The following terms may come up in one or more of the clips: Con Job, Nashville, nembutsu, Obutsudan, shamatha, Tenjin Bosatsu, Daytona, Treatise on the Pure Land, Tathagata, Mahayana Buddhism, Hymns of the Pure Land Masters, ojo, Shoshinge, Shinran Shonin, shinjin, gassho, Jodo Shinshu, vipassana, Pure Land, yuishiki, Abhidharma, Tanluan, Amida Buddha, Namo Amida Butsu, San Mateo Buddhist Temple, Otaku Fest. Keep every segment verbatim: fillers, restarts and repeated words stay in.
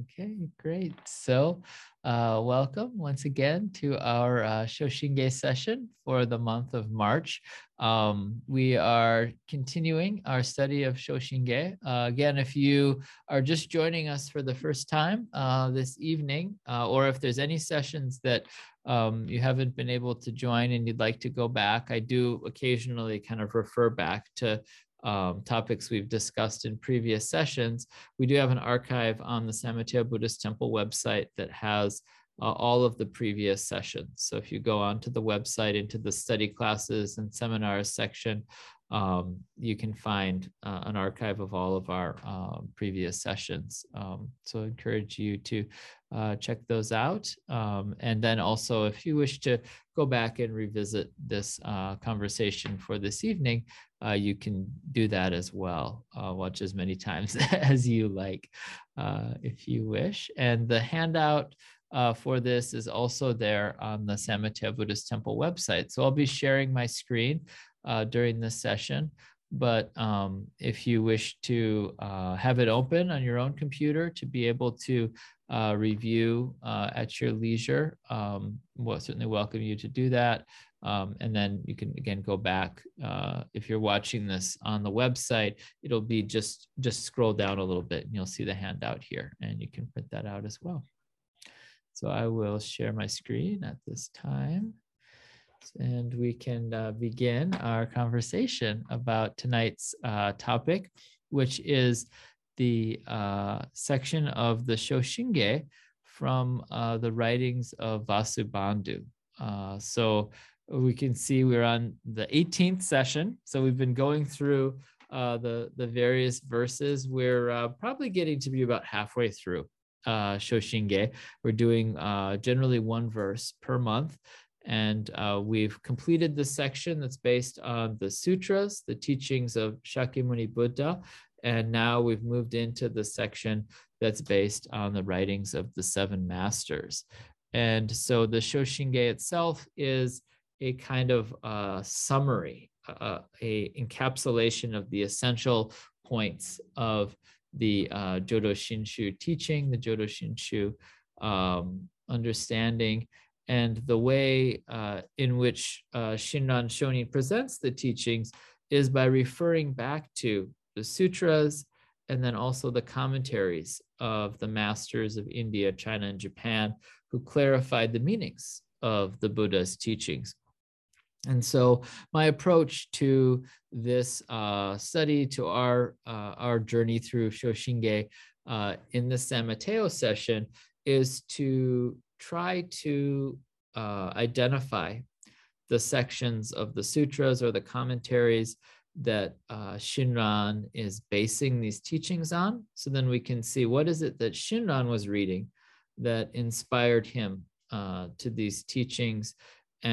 Okay, great. So uh, welcome once again to our uh, Shoshinge session for the month of March. Um, we are continuing our study of Shoshinge. Uh, again, if you are just joining us for the first time uh, this evening, uh, or if there's any sessions that um, you haven't been able to join and you'd like to go back, I do occasionally kind of refer back to Um, topics we've discussed in previous sessions. We do have an archive on the San Mateo Buddhist Temple website that has uh, all of the previous sessions. So if you go onto the website into the study classes and seminars section, um, you can find uh, an archive of all of our uh, previous sessions. Um, so I encourage you to uh, check those out. Um, and then also if you wish to go back and revisit this uh, conversation for this evening, uh, you can do that as well. Uh, watch as many times as you like, uh, if you wish. And the handout Uh, for this is also there on the San Mateo Buddhist Temple website. So I'll be sharing my screen uh, during this session, but um, if you wish to uh, have it open on your own computer to be able to uh, review uh, at your leisure, um, we'll certainly welcome you to do that. Um, and then you can, again, go back. Uh, if you're watching this on the website, it'll be just, just scroll down a little bit and you'll see the handout here, and you can print that out as well. So I will share my screen at this time, and we can uh, begin our conversation about tonight's uh, topic, which is the uh, section of the Shoshinge from uh, the writings of Vasubandhu. Uh, so we can see we're on the eighteenth session. So we've been going through uh, the, the various verses. We're uh, probably getting to be about halfway through Uh, Shoshinge. We're doing uh, generally one verse per month, and uh, we've completed the section that's based on the sutras, the teachings of Shakyamuni Buddha, and now we've moved into the section that's based on the writings of the seven masters. And so the Shoshinge itself is a kind of uh, summary, uh, a encapsulation of the essential points of the uh, Jodo Shinshu teaching, the Jodo Shinshu um, understanding, and the way uh, in which uh, Shinran Shonin presents the teachings is by referring back to the sutras and then also the commentaries of the masters of India, China, and Japan who clarified the meanings of the Buddha's teachings. And so my approach to this uh, study, to our uh, our journey through Shoshinge uh, in the San Mateo session, is to try to uh, identify the sections of the sutras or the commentaries that uh, Shinran is basing these teachings on. So then we can see what is it that Shinran was reading that inspired him uh, to these teachings.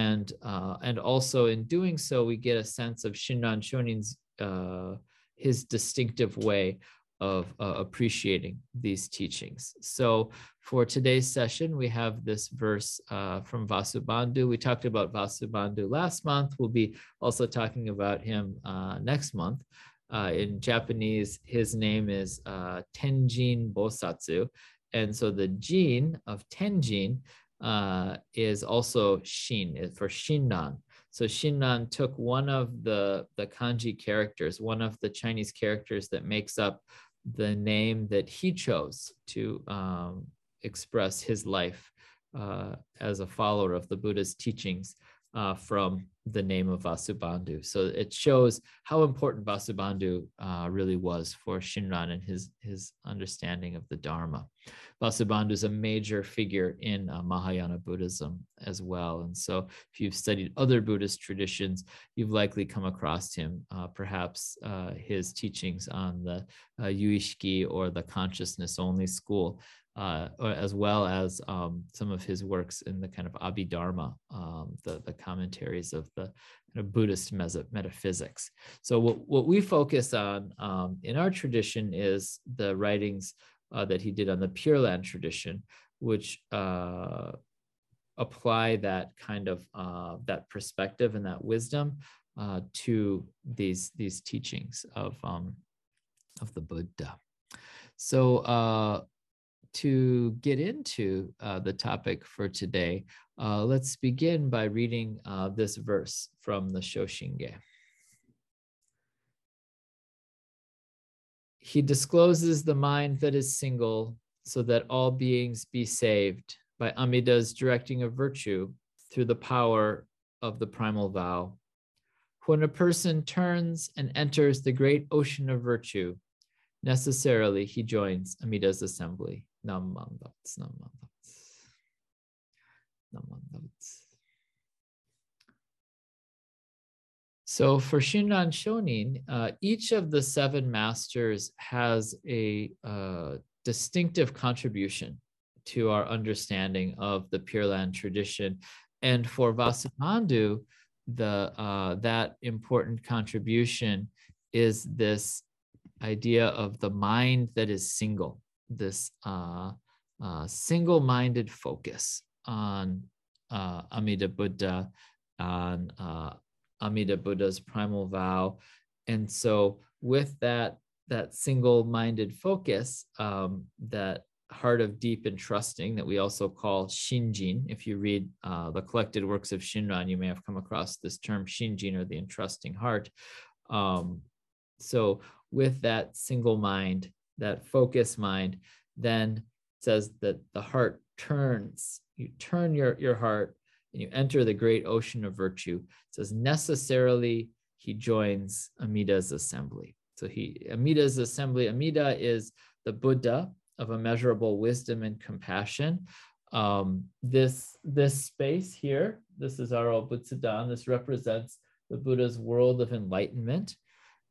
And uh, and also in doing so, we get a sense of Shinran Shonin's uh, his distinctive way of uh, appreciating these teachings. So for today's session, we have this verse uh, from Vasubandhu. We talked about Vasubandhu last month. We'll be also talking about him uh, next month. Uh, in Japanese, his name is uh, Tenjin Bosatsu, and so the jin of Tenjin Uh, is also Shin, for Shinran. So Shinran took one of the, the kanji characters, one of the Chinese characters that makes up the name that he chose to um, express his life uh, as a follower of the Buddha's teachings uh, from the name of Vasubandhu. So it shows how important Vasubandhu uh, really was for Shinran and his, his understanding of the Dharma. Vasubandhu is a major figure in uh, Mahayana Buddhism as well. And so if you've studied other Buddhist traditions, you've likely come across him, uh, perhaps uh, his teachings on the uh, yuishiki or the consciousness-only school, uh, or, as well as um, some of his works in the kind of Abhidharma, um, the, the commentaries of the kind of Buddhist metaphysics. So what, what we focus on um, in our tradition is the writings Uh, that he did on the Pure Land tradition, which uh, apply that kind of uh, that perspective and that wisdom uh, to these these teachings of um, of the Buddha. So uh, to get into uh, the topic for today, uh, let's begin by reading uh, this verse from the Shoshinge. He discloses the mind that is single so that all beings be saved by Amida's directing of virtue through the power of the primal vow. When a person turns and enters the great ocean of virtue, necessarily he joins Amida's assembly. Nam man dats, nam man dats, nam man dats. So for Shinran Shonin, uh, each of the seven masters has a uh, distinctive contribution to our understanding of the Pure Land tradition. And for Vasubandhu, the, uh, that important contribution is this idea of the mind that is single, this uh, uh, single-minded focus on uh, Amida Buddha, on uh, Amida Buddha's primal vow. And so with that, that single-minded focus, um, that heart of deep and trusting that we also call shinjin. If you read uh, the collected works of Shinran, you may have come across this term shinjin, or the entrusting heart. Um, so with that single mind, that focus mind, then says that the heart turns, you turn your, your heart and you enter the great ocean of virtue. It says necessarily he joins Amida's assembly. So he, Amida's assembly, Amida is the Buddha of immeasurable wisdom and compassion. Um, this, this space here, this is our Obutsudan, this represents the Buddha's world of enlightenment.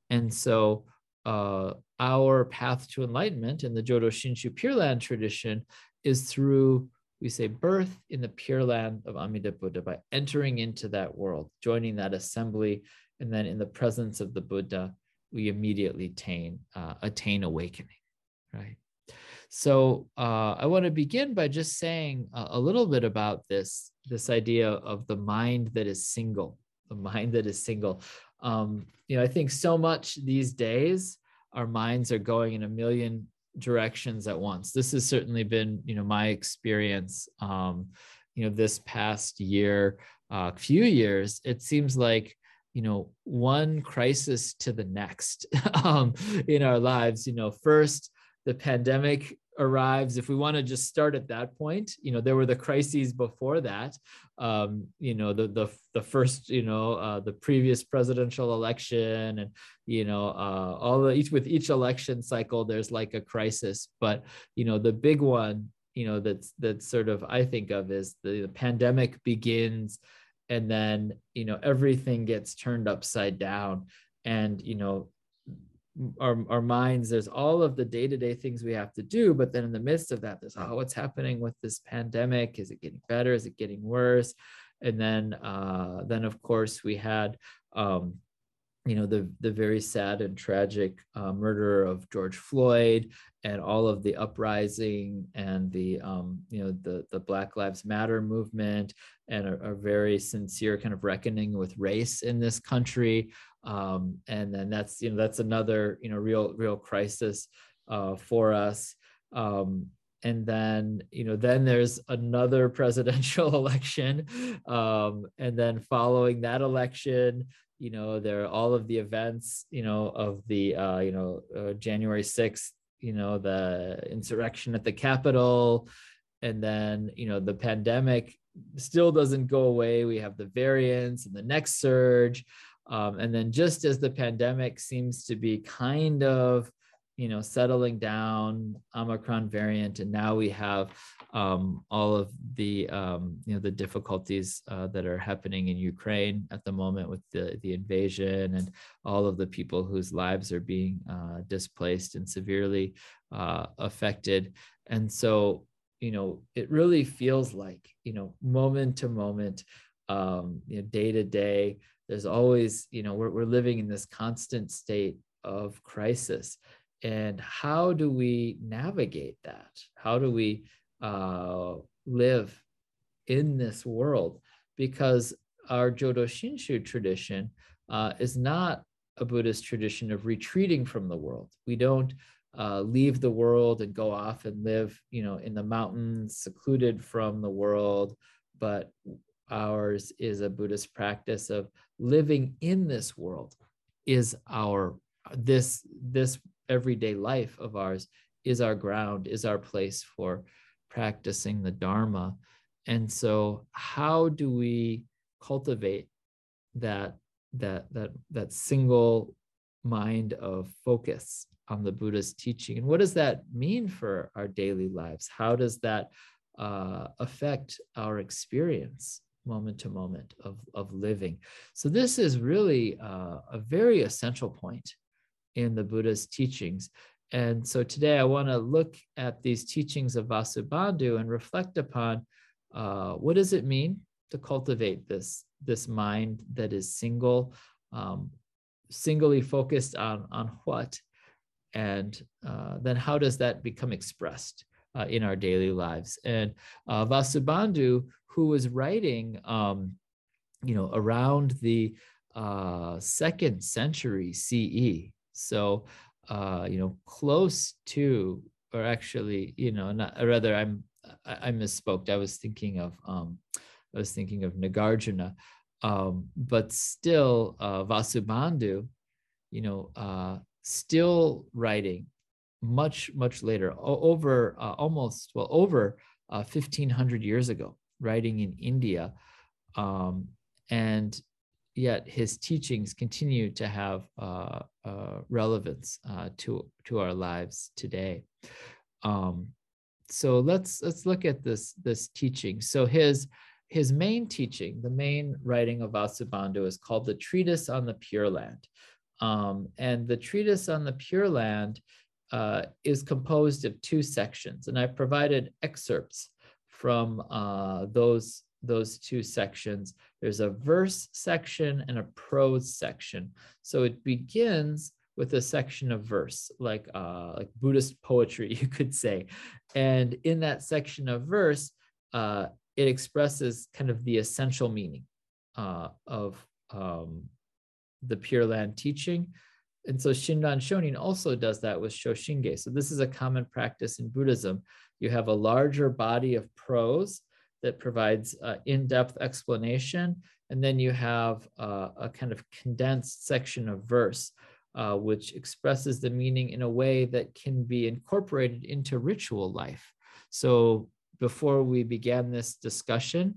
And so uh, our path to enlightenment in the Jodo Shinshu Pure Land tradition is through, we say, birth in the Pure Land of Amida Buddha, by entering into that world, joining that assembly, and then in the presence of the Buddha, we immediately attain, uh, attain awakening, right? So uh, I want to begin by just saying a, a little bit about this, this idea of the mind that is single, the mind that is single. Um, you know, I think so much these days, our minds are going in a million directions at once. This has certainly been, you know, my experience, um, you know, this past year, uh, few years, it seems like, you know, one crisis to the next um, in our lives. You know, first, the pandemic arrives. If we want to just start at that point, you know, there were the crises before that. Um, you know, the the the first, you know, uh, the previous presidential election, and you know, uh, all the, each with each election cycle, there's like a crisis. But you know, the big one, you know, that's that's sort of I think of is the, the pandemic begins, and then you know everything gets turned upside down, and you know. Our, our minds, there's all of the day-to-day things we have to do, but then in the midst of that, there's, oh, what's happening with this pandemic? Is it getting better? Is it getting worse? And then, uh, then of course, we had, um, you know, the, the very sad and tragic uh, murder of George Floyd, and all of the uprising, and the, um, you know, the, the Black Lives Matter movement, and a, a very sincere kind of reckoning with race in this country. Um, and then that's, you know, that's another, you know, real, real crisis, uh, for us. Um, and then, you know, then there's another presidential election. Um, and then following that election, you know, there are all of the events, you know, of the, uh, you know, uh, January sixth, you know, the insurrection at the Capitol, and then, you know, the pandemic still doesn't go away. We have the variants and the next surge. Um, and then just as the pandemic seems to be kind of, you know, settling down, Omicron variant, and now we have um, all of the, um, you know, the difficulties uh, that are happening in Ukraine at the moment with the, the invasion, and all of the people whose lives are being uh, displaced and severely uh, affected. And so, you know, it really feels like, you know, moment to moment, um, you know, day to day, there's always, you know, we're, we're living in this constant state of crisis. And how do we navigate that? How do we uh, live in this world? Because our Jodo Shinshu tradition uh, is not a Buddhist tradition of retreating from the world. We don't uh, leave the world and go off and live, you know, in the mountains, secluded from the world. But ours is a Buddhist practice of living in this world. Is our this this everyday life of ours is our ground, is our place for practicing the Dharma. And so how do we cultivate that that that that single mind of focus on the Buddha's teaching? And what does that mean for our daily lives? How does that uh, affect our experience moment to moment of, of living? So this is really uh, a very essential point in the Buddha's teachings. And so today I want to look at these teachings of Vasubandhu and reflect upon uh, what does it mean to cultivate this, this mind that is single, um, singly focused on, on what, and uh, then how does that become expressed uh, in our daily lives? And uh, Vasubandhu, who was writing um, you know, around the uh, second century C E, so Uh, you know, close to, or actually, you know, not, or rather, I'm, I, I misspoke. I was thinking of, um, I was thinking of Nagarjuna, um, but still, uh, Vasubandhu, you know, uh, still writing much, much later, over uh, almost, well, over uh, fifteen hundred years ago, writing in India, um, and yet his teachings continue to have uh, uh, relevance uh, to to our lives today. Um, so let's let's look at this this teaching. So his his main teaching, the main writing of Vasubandhu, is called the Treatise on the Pure Land, um, and the Treatise on the Pure Land uh, is composed of two sections, and I provided excerpts from uh, those. those two sections. There's a verse section and a prose section. So it begins with a section of verse, like uh, like Buddhist poetry, you could say. And in that section of verse, uh, it expresses kind of the essential meaning uh, of um, the Pure Land teaching. And so Shinran Shonin also does that with Shoshinge. So this is a common practice in Buddhism. You have a larger body of prose that provides uh, in-depth explanation. And then you have uh, a kind of condensed section of verse, uh, which expresses the meaning in a way that can be incorporated into ritual life. So before we began this discussion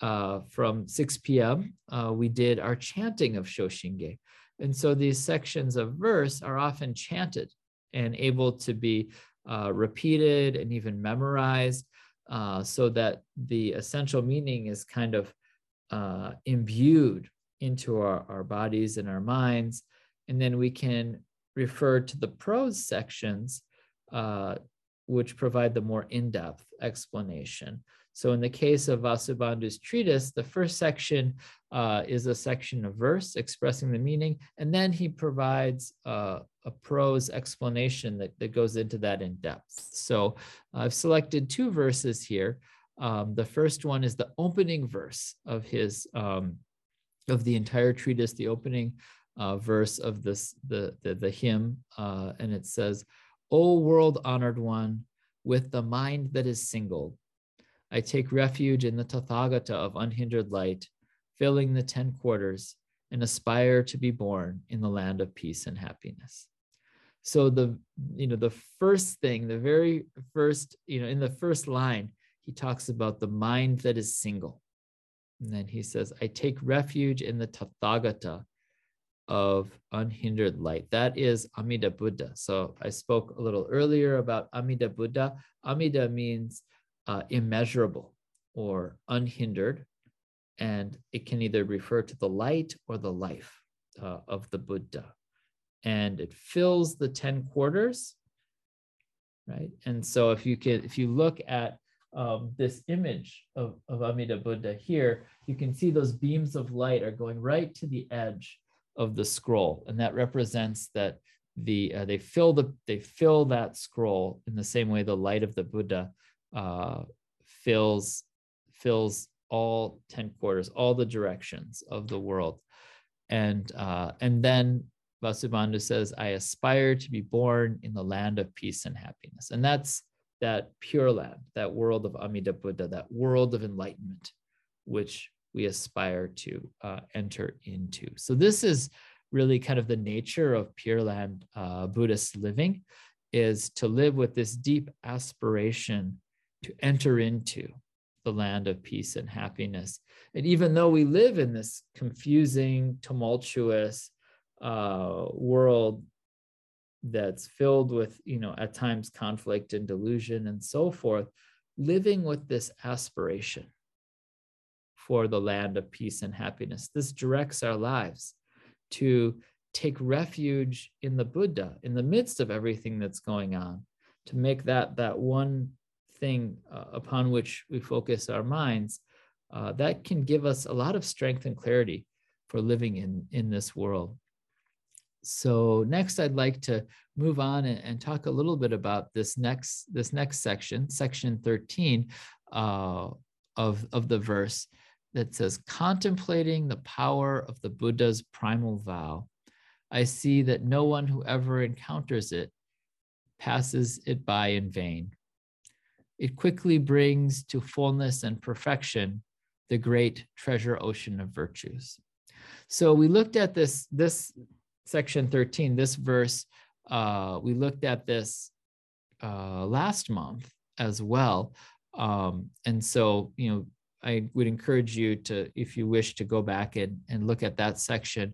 uh, from six p m, uh, we did our chanting of Shoshinge. And so these sections of verse are often chanted and able to be uh, repeated and even memorized, Uh, so that the essential meaning is kind of uh, imbued into our, our bodies and our minds. And then we can refer to the prose sections, uh, which provide the more in-depth explanation. So in the case of Vasubandhu's treatise, the first section uh, is a section of verse expressing the meaning, and then he provides uh, a prose explanation that, that goes into that in depth. So I've selected two verses here. Um, the first one is the opening verse of his, um, of the entire treatise, the opening uh, verse of this, the, the, the hymn, uh, and it says, "O world honored one, with the mind that is single, I take refuge in the Tathagata of unhindered light, filling the ten quarters, and aspire to be born in the land of peace and happiness." So the, you know, the first thing, the very first, you know, in the first line, he talks about the mind that is single. And then he says, "I take refuge in the Tathagata of unhindered light." That is Amida Buddha. So I spoke a little earlier about Amida Buddha. Amida means Uh, immeasurable or unhindered, and it can either refer to the light or the life uh, of the Buddha. And it fills the ten quarters, right? And so if you can, if you look at um, this image of, of Amida Buddha here, you can see those beams of light are going right to the edge of the scroll, and that represents that the uh, they fill the they fill that scroll in the same way the light of the Buddha uh fills fills all ten quarters, all the directions of the world. And uh and then Vasubandhu says, I aspire to be born in the land of peace and happiness. And that's that pure land, that world of Amida Buddha, that world of enlightenment, which we aspire to uh, enter into. So this is really kind of the nature of Pure Land uh, Buddhist living, is to live with this deep aspiration to enter into the land of peace and happiness. And even though we live in this confusing, tumultuous uh, world that's filled with, you know, at times conflict and delusion and so forth, living with this aspiration for the land of peace and happiness, this directs our lives to take refuge in the Buddha, in the midst of everything that's going on, to make that, that one thing uh, upon which we focus our minds, uh, that can give us a lot of strength and clarity for living in, in this world. So next, I'd like to move on and, and talk a little bit about this next, this next section, section thirteen uh, of, of the verse, that says, contemplating the power of the Buddha's primal vow, I see that no one who ever encounters it passes it by in vain. It quickly brings to fullness and perfection the great treasure ocean of virtues. So we looked at this, this section thirteen, this verse, uh, we looked at this uh, last month as well. Um, and so, you know, I would encourage you to, if you wish, to go back and, and look at that section.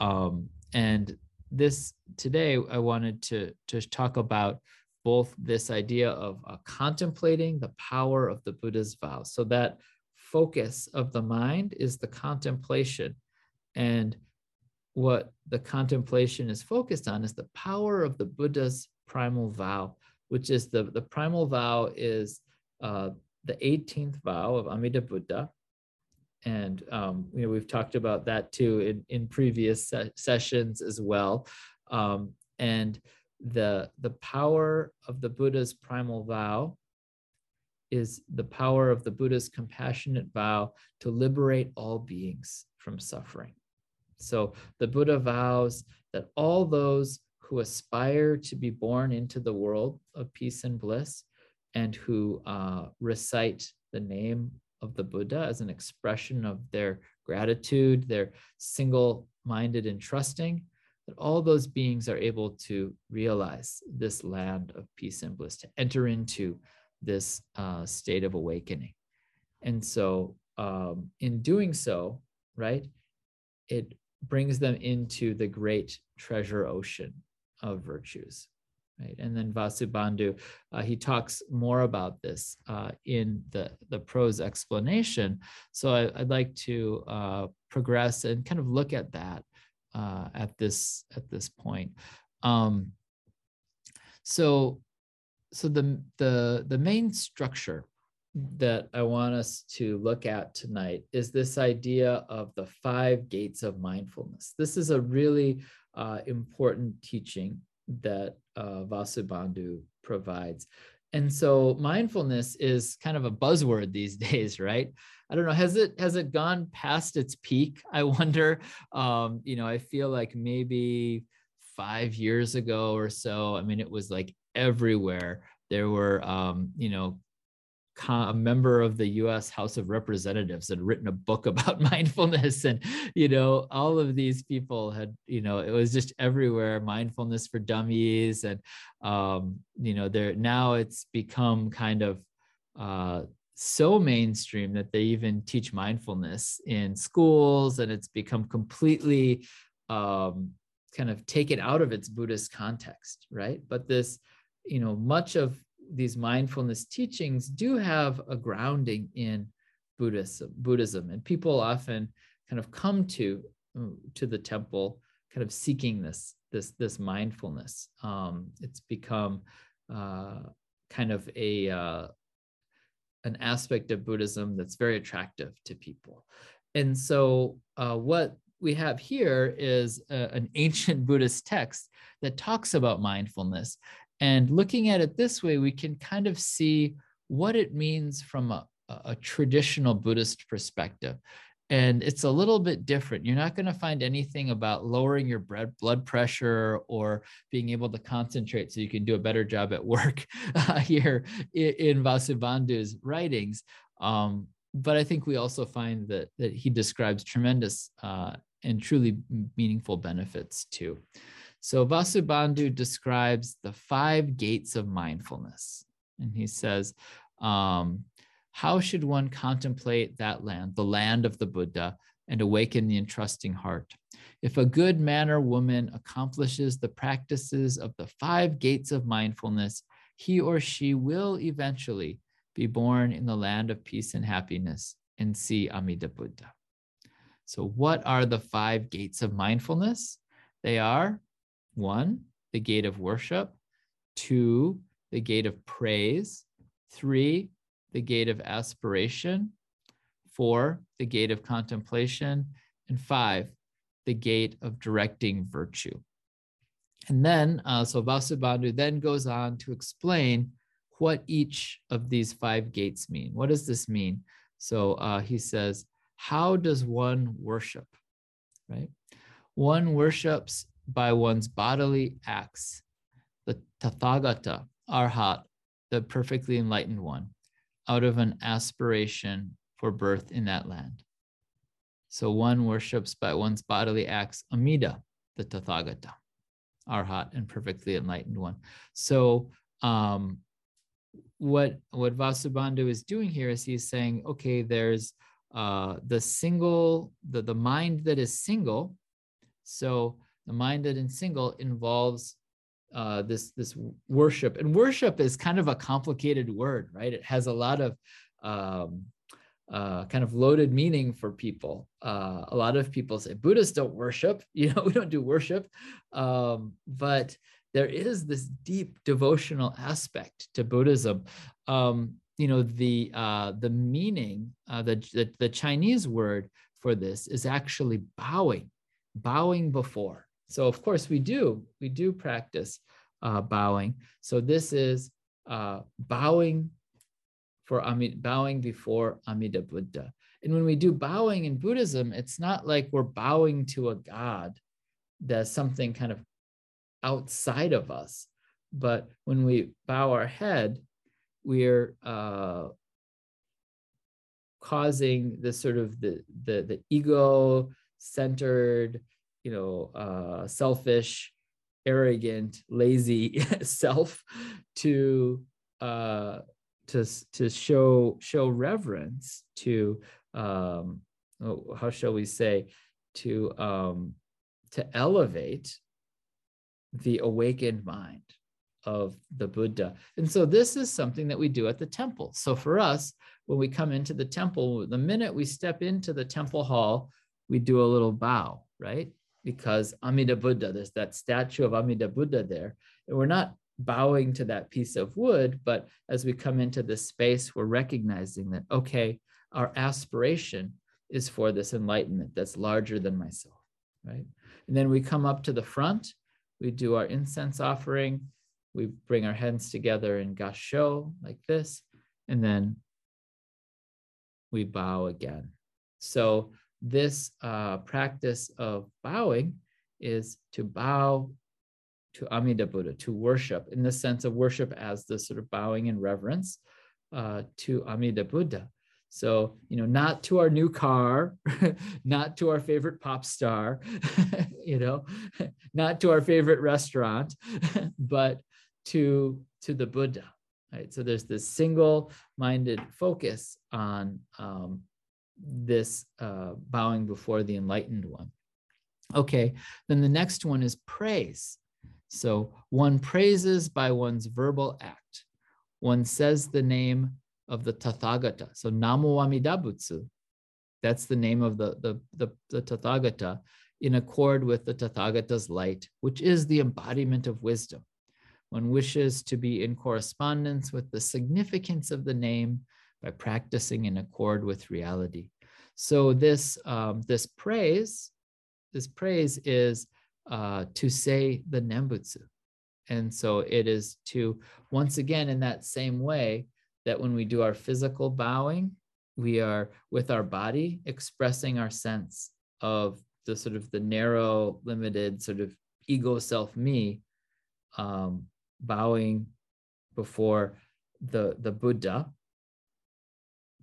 Um, and this today, I wanted to, to talk about both this idea of uh, contemplating the power of the Buddha's vow. So that focus of the mind is the contemplation. And what the contemplation is focused on is the power of the Buddha's primal vow, which is the, the primal vow is uh, the eighteenth vow of Amida Buddha. And um, you know, we've talked about that too in, in previous se sessions as well. Um, and the, the power of the Buddha's primal vow is the power of the Buddha's compassionate vow to liberate all beings from suffering. So the Buddha vows that all those who aspire to be born into the world of peace and bliss, and who uh, recite the name of the Buddha as an expression of their gratitude, their single-minded and trusting, that all those beings are able to realize this land of peace and bliss, to enter into this uh, state of awakening. And so um, in doing so, right, it brings them into the great treasure ocean of virtues. Right. And then Vasubandhu, uh, he talks more about this uh, in the, the prose explanation. So I, I'd like to uh, progress and kind of look at that uh, at this at this point. Um, so so the, the, the main structure that I want us to look at tonight is this idea of the five gates of mindfulness. This is a really uh, important teaching that uh, Vasubandhu provides. And so mindfulness is kind of a buzzword these days, right? I don't know, has it has it gone past its peak? I wonder, um, you know, I feel like maybe five years ago or so, I mean, it was like everywhere. There were, um, you know, a member of the U S House of Representatives had written a book about mindfulness, and, you know, all of these people had, you know, it was just everywhere, mindfulness for dummies. And, um, you know, there, now it's become kind of uh, so mainstream that they even teach mindfulness in schools, and it's become completely um, kind of taken out of its Buddhist context, right? But this, you know, much of these mindfulness teachings do have a grounding in Buddhism, Buddhism, and people often kind of come to, to the temple kind of seeking this, this, this mindfulness. Um, it's become uh, kind of a, uh, an aspect of Buddhism that's very attractive to people. And so uh, what we have here is a, an ancient Buddhist text that talks about mindfulness. And looking at it this way, we can kind of see what it means from a, a traditional Buddhist perspective. And it's a little bit different. You're not going to find anything about lowering your blood pressure or being able to concentrate so you can do a better job at work uh, here in Vasubandhu's writings. Um, but I think we also find that, that he describes tremendous uh, and truly meaningful benefits too. So Vasubandhu describes the five gates of mindfulness. And he says, um, how should one contemplate that land, the land of the Buddha, and awaken the entrusting heart? If a good man or woman accomplishes the practices of the five gates of mindfulness, he or she will eventually be born in the land of peace and happiness and see Amida Buddha. So what are the five gates of mindfulness? They are, one, the gate of worship, two, the gate of praise, three, the gate of aspiration, four, the gate of contemplation, and five, the gate of directing virtue. And then, uh, so Vasubandhu then goes on to explain what each of these five gates mean. What does this mean? So uh, he says, how does one worship, right? One worships by one's bodily acts, the Tathagata, Arhat, the perfectly enlightened one, out of an aspiration for birth in that land. So one worships by one's bodily acts, Amida, the Tathagata, Arhat and perfectly enlightened one. So um, what, what Vasubandhu is doing here is he's saying, okay, there's uh, the single, the, the mind that is single. So the mind that is single involves Uh, this this worship, and worship is kind of a complicated word, right? It has a lot of um, uh, kind of loaded meaning for people. Uh, a lot of people say Buddhists don't worship, you know, we don't do worship, um, but there is this deep devotional aspect to Buddhism. Um, you know, the uh, the meaning, uh, the, the the Chinese word for this is actually bowing, bowing before. So of course we do, we do practice uh, bowing. So this is uh, bowing for Amida, bowing before Amida Buddha. And when we do bowing in Buddhism, it's not like we're bowing to a god that's something kind of outside of us. But when we bow our head, we're uh, causing this sort of the, the, the ego-centered, you know, uh, selfish, arrogant, lazy self to uh, to to show show reverence to um, oh, how shall we say to um, to elevate the awakened mind of the Buddha. And so this is something that we do at the temple. So for us, when we come into the temple, the minute we step into the temple hall, we do a little bow, right? Because Amida Buddha, there's that statue of Amida Buddha there. And we're not bowing to that piece of wood, but as we come into this space, we're recognizing that, okay, our aspiration is for this enlightenment that's larger than myself, right? And then we come up to the front, we do our incense offering, we bring our hands together in gassho like this, and then we bow again. So this uh, practice of bowing is to bow to Amida Buddha, to worship, in the sense of worship as the sort of bowing in reverence uh, to Amida Buddha. So, you know, not to our new car, not to our favorite pop star, you know, not to our favorite restaurant, but to, to the Buddha, right? So there's this single-minded focus on um, this uh, bowing before the enlightened one. Okay, then the next one is praise. So one praises by one's verbal act. One says the name of the Tathagata. So Namo Amida Butsu, that's the name of the, the, the, the Tathagata, in accord with the Tathagata's light, which is the embodiment of wisdom. One wishes to be in correspondence with the significance of the name by practicing in accord with reality. So this, um, this praise, this praise is uh, to say the nembutsu. And so it is to, once again, in that same way that when we do our physical bowing, We are, with our body, expressing our sense of the sort of the narrow, limited sort of ego self me, um, bowing before the, the Buddha,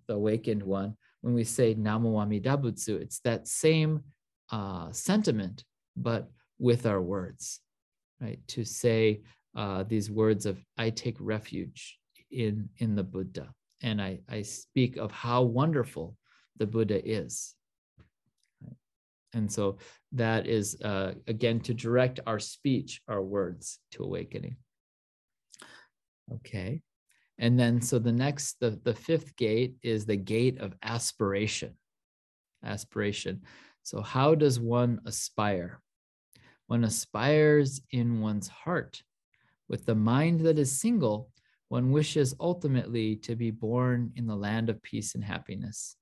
the awakened one. When we say Namo Amida Butsu, it's that same uh, sentiment, but with our words, right? To say uh, these words of, I take refuge in, in the Buddha. And I, I speak of how wonderful the Buddha is. Right? And so that is, uh, again, to direct our speech, our words to awakening. Okay. And then, so the next, the, the fifth gate is the gate of aspiration. Aspiration. So how does one aspire? One aspires in one's heart. With the mind that is single, one wishes ultimately to be born in the land of peace and happiness.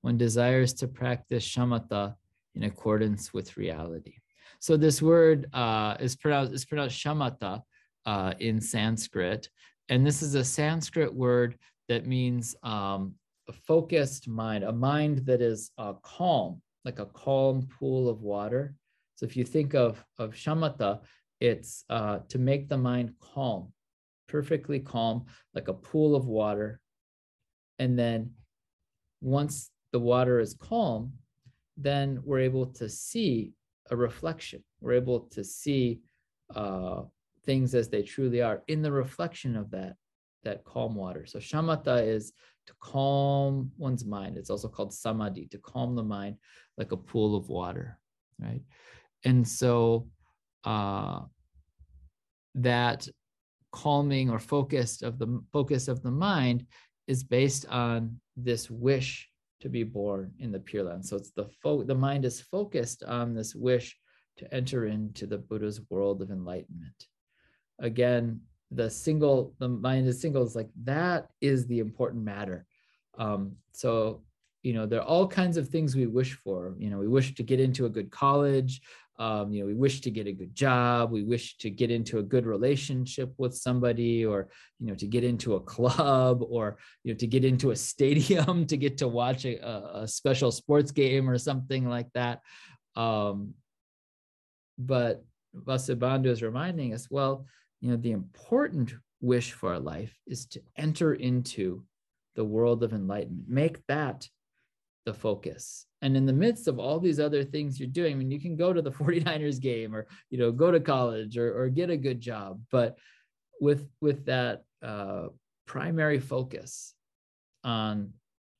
One desires to practice shamatha in accordance with reality. So this word uh, is pronounced, is pronounced shamatha uh, in Sanskrit. And this is a Sanskrit word that means um, a focused mind, a mind that is uh, calm, like a calm pool of water. So if you think of, of shamatha, it's uh, to make the mind calm, perfectly calm, like a pool of water. And then once the water is calm, then we're able to see a reflection. We're able to see uh, things as they truly are in the reflection of that, that calm water. So shamatha is to calm one's mind. It's also called samadhi, to calm the mind like a pool of water, right? And so uh, that calming or focused of the focus of the mind is based on this wish to be born in the Pure Land. So it's the fo- the mind is focused on this wish to enter into the Buddha's world of enlightenment. Again, the single, the mind is single is like, that is the important matter. Um, so, you know, there are all kinds of things we wish for. You know, we wish to get into a good college. Um, you know, we wish to get a good job. We wish to get into a good relationship with somebody, or, you know, to get into a club, or, you know, to get into a stadium, to get to watch a, a special sports game or something like that. Um, but Vasubandhu is reminding us, well, you know, the important wish for our life is to enter into the world of enlightenment. Make that the focus. And in the midst of all these other things you're doing, I mean, you can go to the forty-niners game, or, you know, go to college, or, or get a good job. But with, with that uh, primary focus on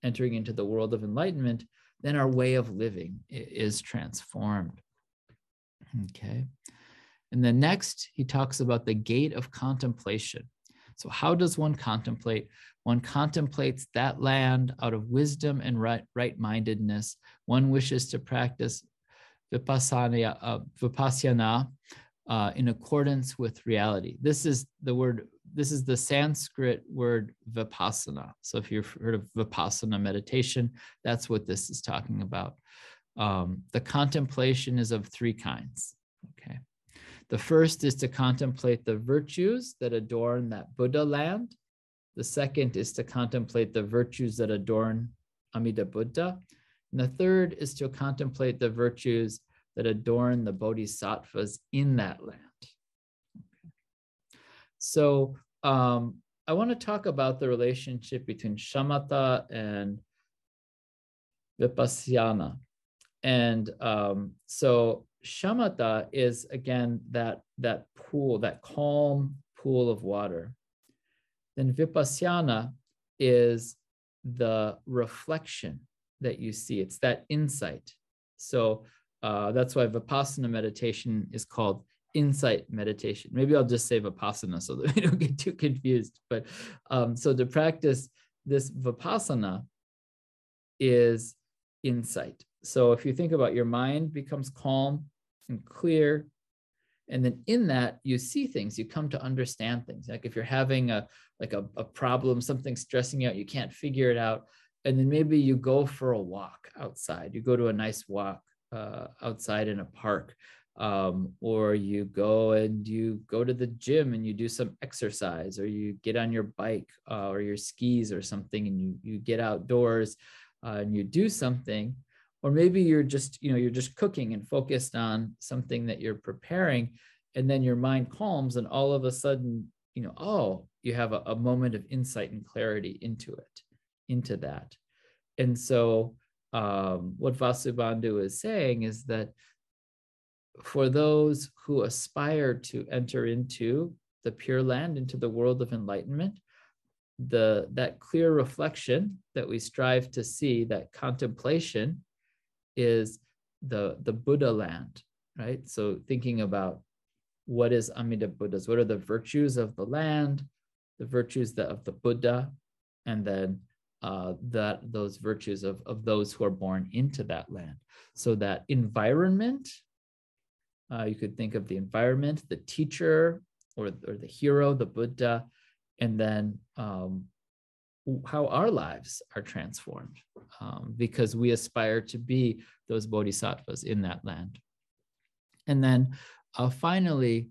entering into the world of enlightenment, then our way of living is transformed. Okay. And then next, he talks about the gate of contemplation. So how does one contemplate? One contemplates that land out of wisdom and right, right-mindedness. One wishes to practice vipassana, uh, vipassana uh, in accordance with reality. This is the word, this is the Sanskrit word vipassana. So if you've heard of vipassana meditation, that's what this is talking about. Um, the contemplation is of three kinds, okay? The first is to contemplate the virtues that adorn that Buddha land. The second is to contemplate the virtues that adorn Amida Buddha. And the third is to contemplate the virtues that adorn the bodhisattvas in that land. Okay. So um, I want to talk about the relationship between shamatha and vipassana. And um, so shamatha is, again, that, that pool, that calm pool of water. Then vipassana is the reflection that you see. It's that insight. So uh, that's why vipassana meditation is called insight meditation. Maybe I'll just say vipassana so that we don't get too confused. But um, so to practice this vipassana is insight. So if you think about, your mind becomes calm and clear. And then in that, you see things, you come to understand things. Like if you're having a like a, a problem, something's stressing you out, you can't figure it out. And then maybe you go for a walk outside. You go to a nice walk uh, outside in a park. Um, or you go and you go to the gym and you do some exercise, or you get on your bike uh, or your skis or something, and you you get outdoors uh, and you do something. Or maybe you're just, you know, you're just cooking and focused on something that you're preparing, and then your mind calms, and all of a sudden, you know, oh, you have a, a moment of insight and clarity into it, into that. And so um, what Vasubandhu is saying is that for those who aspire to enter into the Pure Land, into the world of enlightenment, the that clear reflection that we strive to see, that contemplation, is the, the Buddha land, right? So thinking about what is Amida Buddha's, what are the virtues of the land, the virtues that of the Buddha, and then uh, that those virtues of, of those who are born into that land. So that environment, uh, you could think of the environment, the teacher, or, or the hero, the Buddha, and then um, how our lives are transformed, um, because we aspire to be those bodhisattvas in that land. And then uh, finally,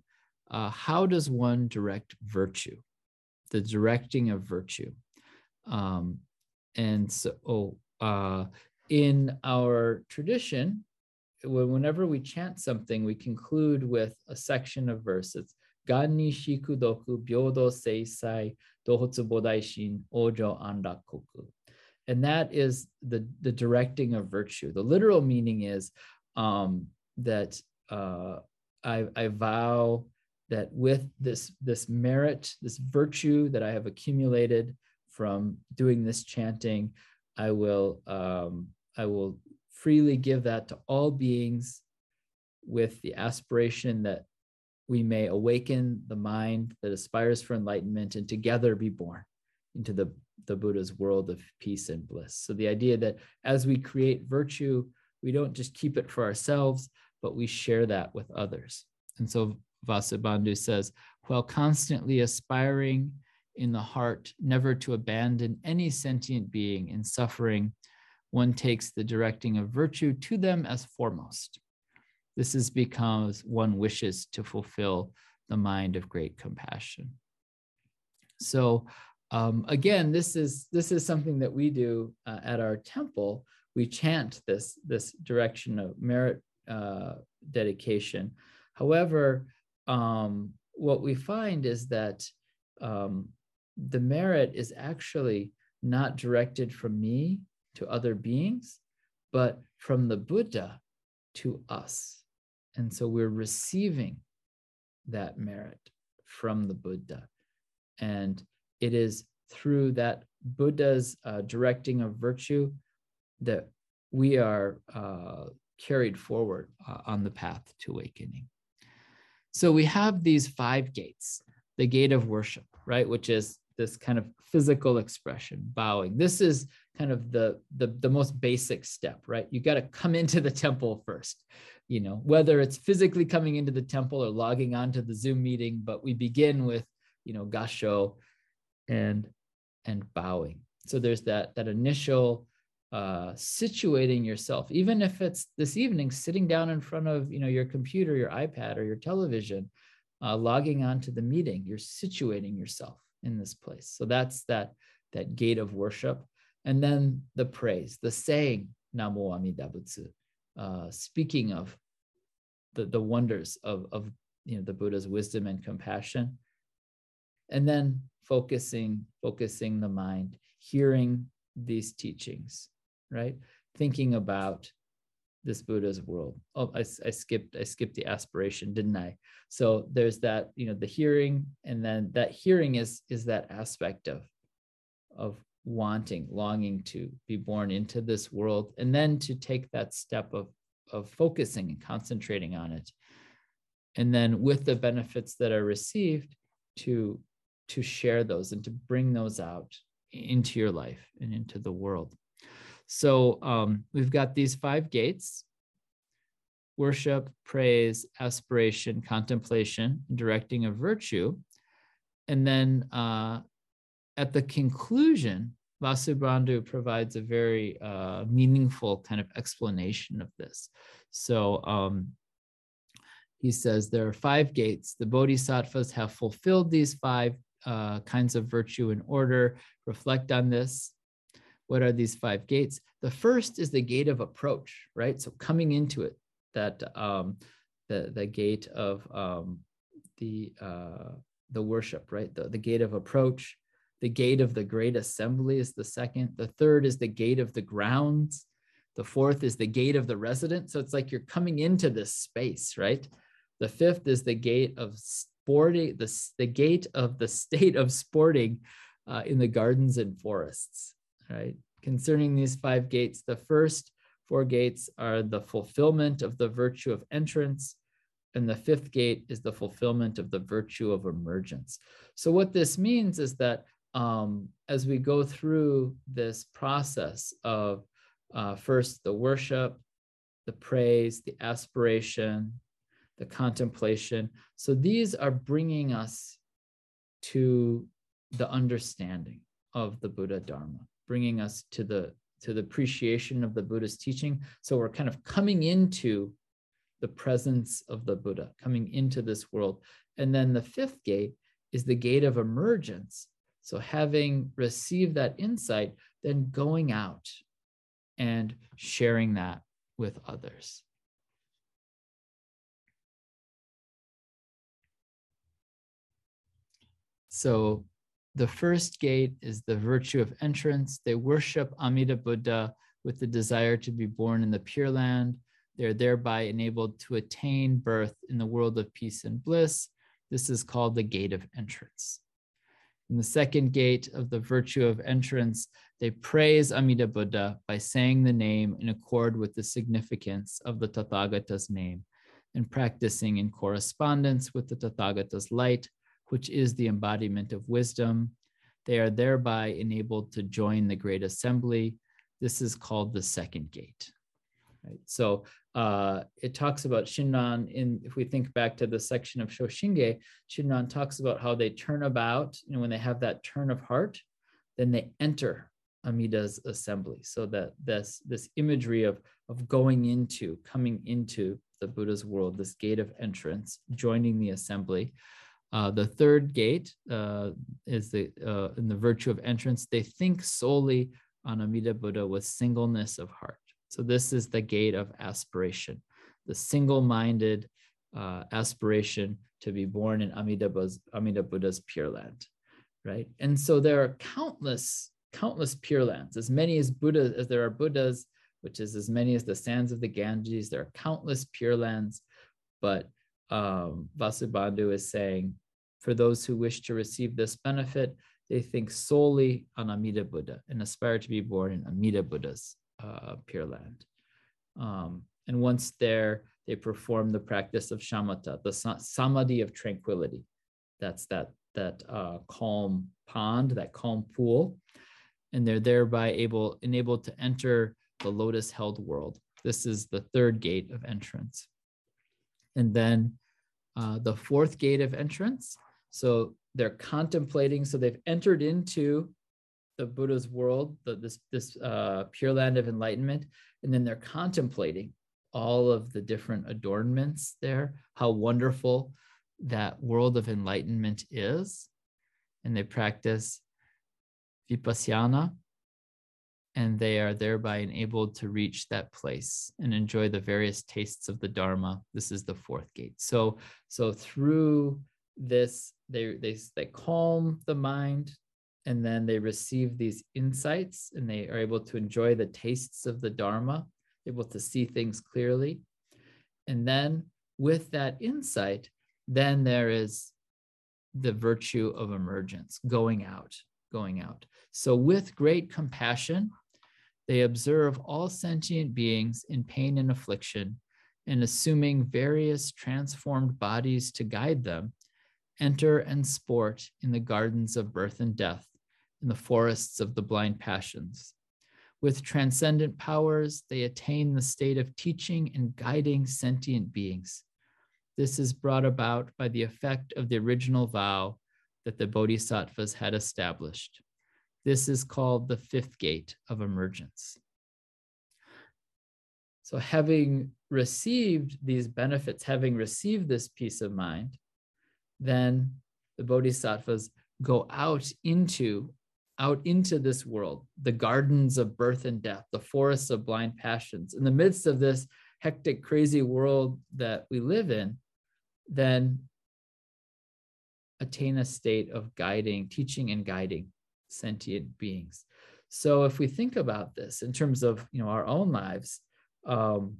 uh, how does one direct virtue, the directing of virtue? Um, and so uh, in our tradition, whenever we chant something, we conclude with a section of verses. Ganni shikudoku byodo seisai dohotsu bodaishin ojo anrakoku. And that is the, the directing of virtue. The literal meaning is um, that uh, I, I vow that with this, this merit, this virtue that I have accumulated from doing this chanting, I will, um, I will freely give that to all beings with the aspiration that we may awaken the mind that aspires for enlightenment and together be born into the, the Buddha's world of peace and bliss. So the idea that as we create virtue, we don't just keep it for ourselves, but we share that with others. And so Vasubandhu says, while constantly aspiring in the heart never to abandon any sentient being in suffering, one takes the directing of virtue to them as foremost. This is because one wishes to fulfill the mind of great compassion. So um, again, this is, this is something that we do uh, at our temple. We chant this, this direction of merit uh, dedication. However, um, what we find is that um, the merit is actually not directed from me to other beings, but from the Buddha to us. And so we're receiving that merit from the Buddha. And it is through that Buddha's uh, directing of virtue that we are uh, carried forward uh, on the path to awakening. So we have these five gates, the gate of worship, right? Which is this kind of physical expression, bowing. This is kind of the, the, the most basic step, right? You got to come into the temple first. You know, whether it's physically coming into the temple or logging onto the Zoom meeting, but we begin with, you know, gassho and and bowing. So there's that that initial uh, situating yourself, even if it's this evening, sitting down in front of, you know, your computer, your iPad, or your television, uh, logging onto the meeting. You're situating yourself in this place. So that's that that gate of worship, and then the praise, the saying Namo Amida Butsu. Uh, speaking of the, the wonders of, of you know, the Buddha's wisdom and compassion, and then focusing, focusing the mind, hearing these teachings, right? Thinking about this Buddha's world. Oh, I, I skipped, I skipped the aspiration, didn't I? So there's that, you know, the hearing, and then that hearing is, is that aspect of, of wanting, longing to be born into this world, and then to take that step of, of focusing and concentrating on it. And then with the benefits that are received, to, to share those and to bring those out into your life and into the world. So um, we've got these five gates: worship, praise, aspiration, contemplation, directing of virtue. And then uh, at the conclusion, Vasubandhu provides a very uh, meaningful kind of explanation of this. So um, he says there are five gates. The bodhisattvas have fulfilled these five uh, kinds of virtue in order. Reflect on this. What are these five gates? The first is the gate of approach, right? So coming into it, that um, the the gate of um, the uh, the worship, right? The, the gate of approach. The gate of the great assembly is the second. The third is the gate of the grounds. The fourth is the gate of the resident. So it's like you're coming into this space, right? The fifth is the gate of sporting, the, the gate of the state of sporting uh, in the gardens and forests, right? Concerning these five gates, the first four gates are the fulfillment of the virtue of entrance. And the fifth gate is the fulfillment of the virtue of emergence. So what this means is that um, as we go through this process of uh, first the worship, the praise, the aspiration, the contemplation. So these are bringing us to the understanding of the Buddha Dharma, bringing us to the, to the appreciation of the Buddha's teaching. So we're kind of coming into the presence of the Buddha, coming into this world. And then the fifth gate is the gate of emergence. So having received that insight, then going out and sharing that with others. So the first gate is the virtue of entrance. They worship Amida Buddha with the desire to be born in the Pure Land. They're thereby enabled to attain birth in the world of peace and bliss. This is called the gate of entrance. In the second gate of the virtue of entrance, they praise Amida Buddha by saying the name in accord with the significance of the Tathagata's name and practicing in correspondence with the Tathagata's light, which is the embodiment of wisdom. They are thereby enabled to join the great assembly. This is called the second gate. Right. So uh, it talks about Shinran in, if we think back to the section of Shoshinge, Shinran talks about how they turn about, and you know, when they have that turn of heart, then they enter Amida's assembly. So that this, this imagery of, of going into, coming into the Buddha's world, this gate of entrance, joining the assembly. Uh, the third gate uh, is the, uh, in the virtue of entrance, they think solely on Amida Buddha with singleness of heart. So this is the gate of aspiration, the single-minded uh, aspiration to be born in Amida Buddha's, Amida Buddha's Pure Land, right? And so there are countless, countless Pure Lands, as many as Buddha, as there are Buddhas, which is as many as the sands of the Ganges. There are countless Pure Lands, but um, Vasubandhu is saying, for those who wish to receive this benefit, they think solely on Amida Buddha and aspire to be born in Amida Buddha's Uh, Pure Land. Um, and once there, they perform the practice of shamatha, the sa samadhi of tranquility. That's that, that uh, calm pond, that calm pool. And they're thereby able, enabled to enter the lotus-held world. This is the third gate of entrance. And then uh, the fourth gate of entrance. So they're contemplating, so they've entered into the Buddha's world, the, this, this uh, Pure Land of enlightenment, and then they're contemplating all of the different adornments there, how wonderful that world of enlightenment is. And they practice vipassana, and they are thereby enabled to reach that place and enjoy the various tastes of the Dharma. This is the fourth gate. So, so through this, they, they, they calm the mind, and then they receive these insights and they are able to enjoy the tastes of the Dharma, able to see things clearly. And then with that insight, then there is the virtue of emergence, going out, going out. So with great compassion, they observe all sentient beings in pain and affliction, and assuming various transformed bodies to guide them, enter and sport in the gardens of birth and death, in the forests of the blind passions. With transcendent powers, they attain the state of teaching and guiding sentient beings. This is brought about by the effect of the original vow that the bodhisattvas had established. This is called the fifth gate of emergence. So having received these benefits, having received this peace of mind, then the bodhisattvas go out into, out into this world, the gardens of birth and death, the forests of blind passions. In the midst of this hectic, crazy world that we live in, then attain a state of guiding, teaching and guiding sentient beings. So if we think about this in terms of, you know, our own lives, um,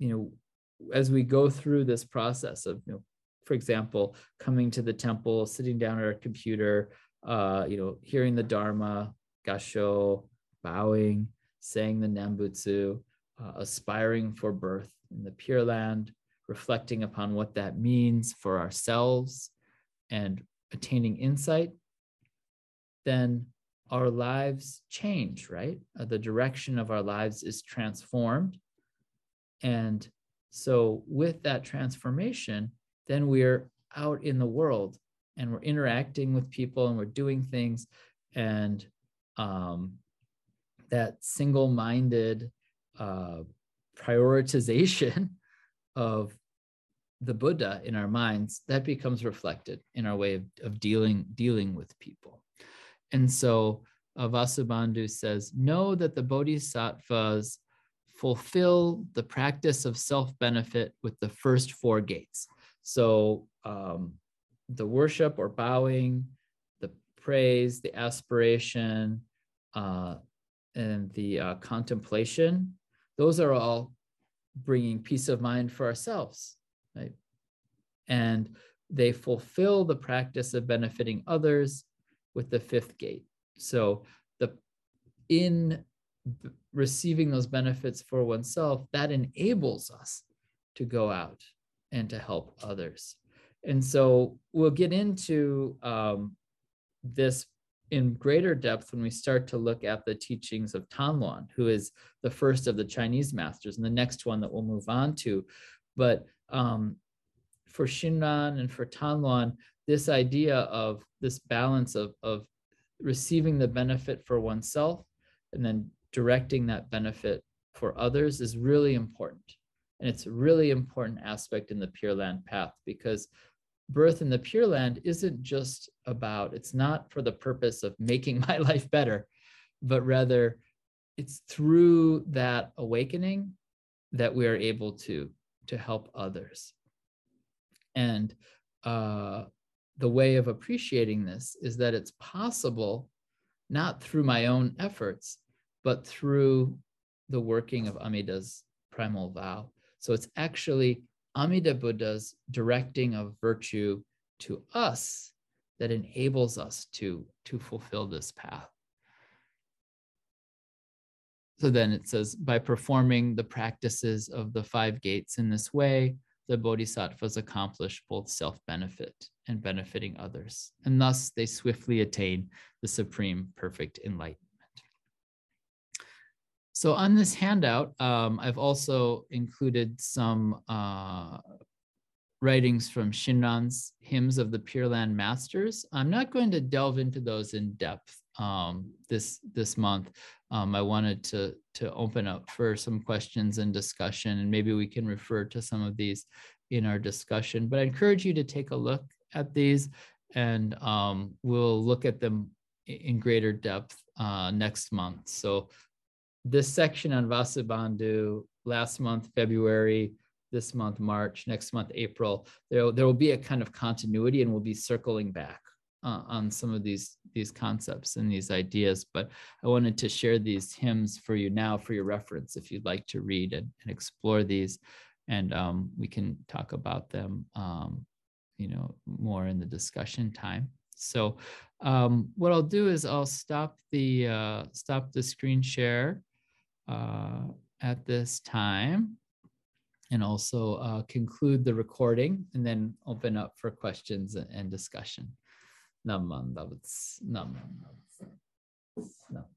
you know, as we go through this process of, you know, for example, coming to the temple, sitting down at our computer, uh, you know, hearing the Dharma, gassho, bowing, saying the nembutsu, uh, aspiring for birth in the Pure Land, reflecting upon what that means for ourselves and attaining insight, then our lives change, right? Uh, the direction of our lives is transformed. And so with that transformation, then we're out in the world and we're interacting with people and we're doing things. And um, that single-minded uh, prioritization of the Buddha in our minds, that becomes reflected in our way of, of dealing, dealing with people. And so uh, Vasubandhu says, know that the bodhisattvas fulfill the practice of self-benefit with the first four gates. So um, the worship or bowing, the praise, the aspiration, uh, and the uh, contemplation, those are all bringing peace of mind for ourselves, right? And they fulfill the practice of benefiting others with the fifth gate. So the in receiving those benefits for oneself, that enables us to go out and to help others. And so we'll get into um, this in greater depth when we start to look at the teachings of Tanluan, who is the first of the Chinese masters and the next one that we'll move on to. But um, for Shinran and for Tanluan, this idea of this balance of, of receiving the benefit for oneself and then directing that benefit for others is really important. And it's a really important aspect in the Pure Land path, because birth in the Pure Land isn't just about, it's not for the purpose of making my life better, but rather it's through that awakening that we are able to, to help others. And uh, the way of appreciating this is that it's possible, not through my own efforts, but through the working of Amida's primal vow. So it's actually Amida Buddha's directing of virtue to us that enables us to, to fulfill this path. So then it says, by performing the practices of the five gates in this way, the bodhisattvas accomplish both self-benefit and benefiting others, and thus they swiftly attain the supreme perfect enlightenment. So on this handout, um, I've also included some uh, writings from Shinran's Hymns of the Pure Land Masters. I'm not going to delve into those in depth um, this, this month. Um, I wanted to, to open up for some questions and discussion, and maybe we can refer to some of these in our discussion. But I encourage you to take a look at these, and um, we'll look at them in greater depth uh, next month. So this section on Vasubandhu, last month, February, this month, March, next month, April, there, there will be a kind of continuity, and we'll be circling back uh, on some of these, these concepts and these ideas. But I wanted to share these hymns for you now for your reference, if you'd like to read and, and explore these. And um, we can talk about them, um, you know, more in the discussion time. So um, what I'll do is I'll stop the, uh, stop the screen share Uh, at this time, and also uh, conclude the recording, and then open up for questions and, and discussion. Namo Amida Butsu. Namo Amida Butsu.